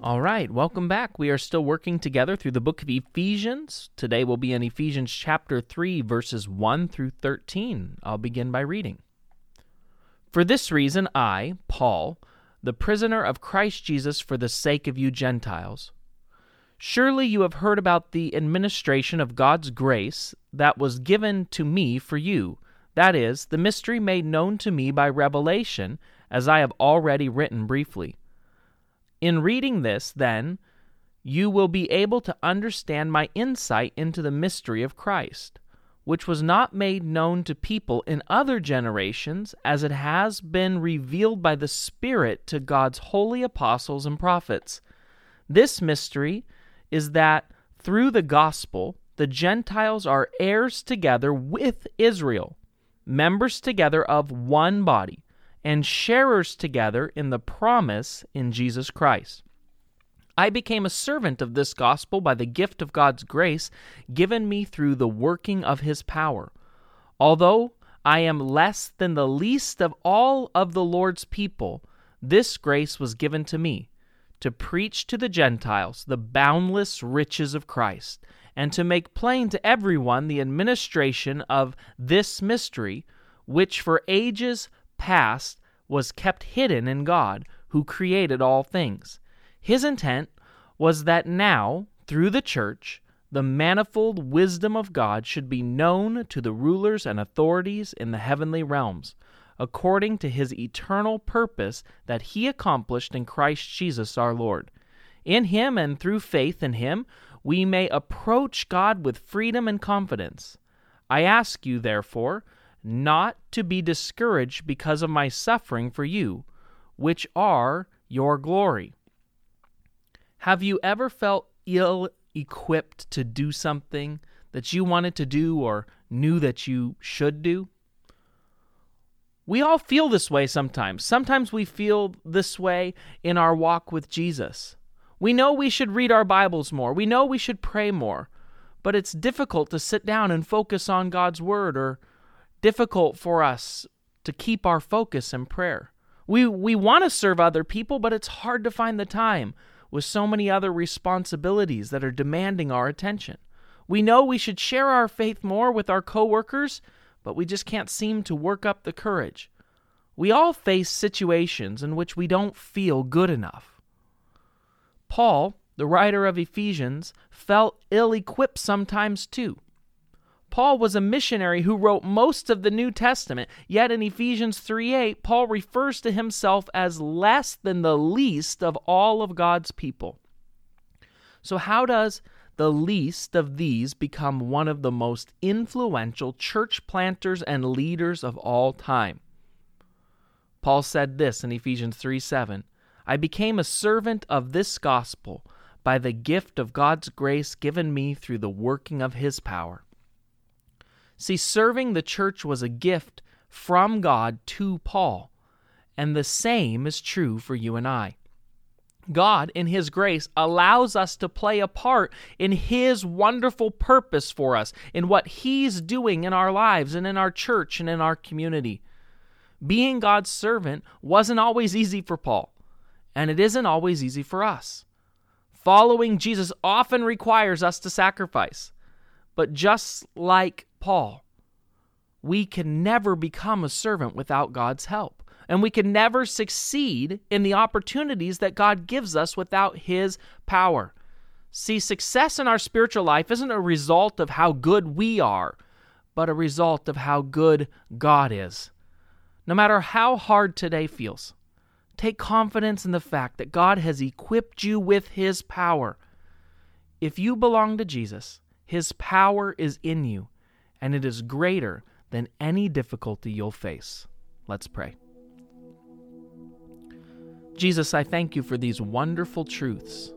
All right, welcome back. We are still working together through the book of Ephesians. Today we'll be in Ephesians chapter 3, verses 1 through 13. I'll begin by reading. For this reason, I, Paul, the prisoner of Christ Jesus for the sake of you Gentiles, surely you have heard about the administration of God's grace that was given to me for you, that is, the mystery made known to me by revelation, as I have already written briefly. In reading this, then, you will be able to understand my insight into the mystery of Christ, which was not made known to people in other generations, as it has been revealed by the Spirit to God's holy apostles and prophets. This mystery is that through the gospel, the Gentiles are heirs together with Israel, members together of one body, and sharers together in the promise in Jesus Christ. I became a servant of this gospel by the gift of God's grace given me through the working of His power. Although I am less than the least of all of the Lord's people, this grace was given to me, to preach to the Gentiles the boundless riches of Christ, and to make plain to everyone the administration of this mystery, which for ages past was kept hidden in God, who created all things. His intent was that now, through the church, the manifold wisdom of God should be known to the rulers and authorities in the heavenly realms, according to His eternal purpose that He accomplished in Christ Jesus our Lord. In Him and through faith in Him, we may approach God with freedom and confidence. I ask you, therefore, not to be discouraged because of my suffering for you, which are your glory. Have you ever felt ill-equipped to do something that you wanted to do or knew that you should do? We all feel this way sometimes. Sometimes we feel this way in our walk with Jesus. We know we should read our Bibles more. We know we should pray more. But it's difficult to sit down and focus on God's Word, or difficult for us to keep our focus in prayer. We want to serve other people, but it's hard to find the time with so many other responsibilities that are demanding our attention. We know we should share our faith more with our coworkers, but we just can't seem to work up the courage. We all face situations in which we don't feel good enough. Paul, the writer of Ephesians, felt ill-equipped sometimes too. Paul was a missionary who wrote most of the New Testament, yet in Ephesians 3:8, Paul refers to himself as less than the least of all of God's people. So how does the least of these become one of the most influential church planters and leaders of all time? Paul said this in Ephesians 3:7, I became a servant of this gospel by the gift of God's grace given me through the working of His power. See, serving the church was a gift from God to Paul, and the same is true for you and I. God, in His grace, allows us to play a part in His wonderful purpose for us, in what He's doing in our lives and in our church and in our community. Being God's servant wasn't always easy for Paul, and it isn't always easy for us. Following Jesus often requires us to sacrifice, but just like Paul, we can never become a servant without God's help, and we can never succeed in the opportunities that God gives us without His power. See, success in our spiritual life isn't a result of how good we are, but a result of how good God is. No matter how hard today feels, take confidence in the fact that God has equipped you with His power. If you belong to Jesus, His power is in you, and it is greater than any difficulty you'll face. Let's pray. Jesus, I thank You for these wonderful truths.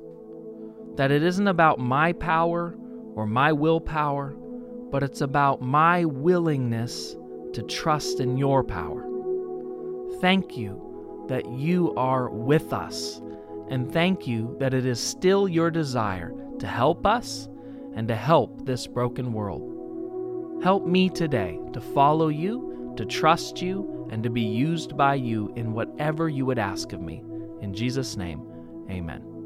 That it isn't about my power or my willpower, but it's about my willingness to trust in your power. Thank you that you are with us, and thank you that it is still your desire to help us and to help this broken world. Help me today to follow you, to trust you, and to be used by you in whatever you would ask of me. In Jesus' name, amen.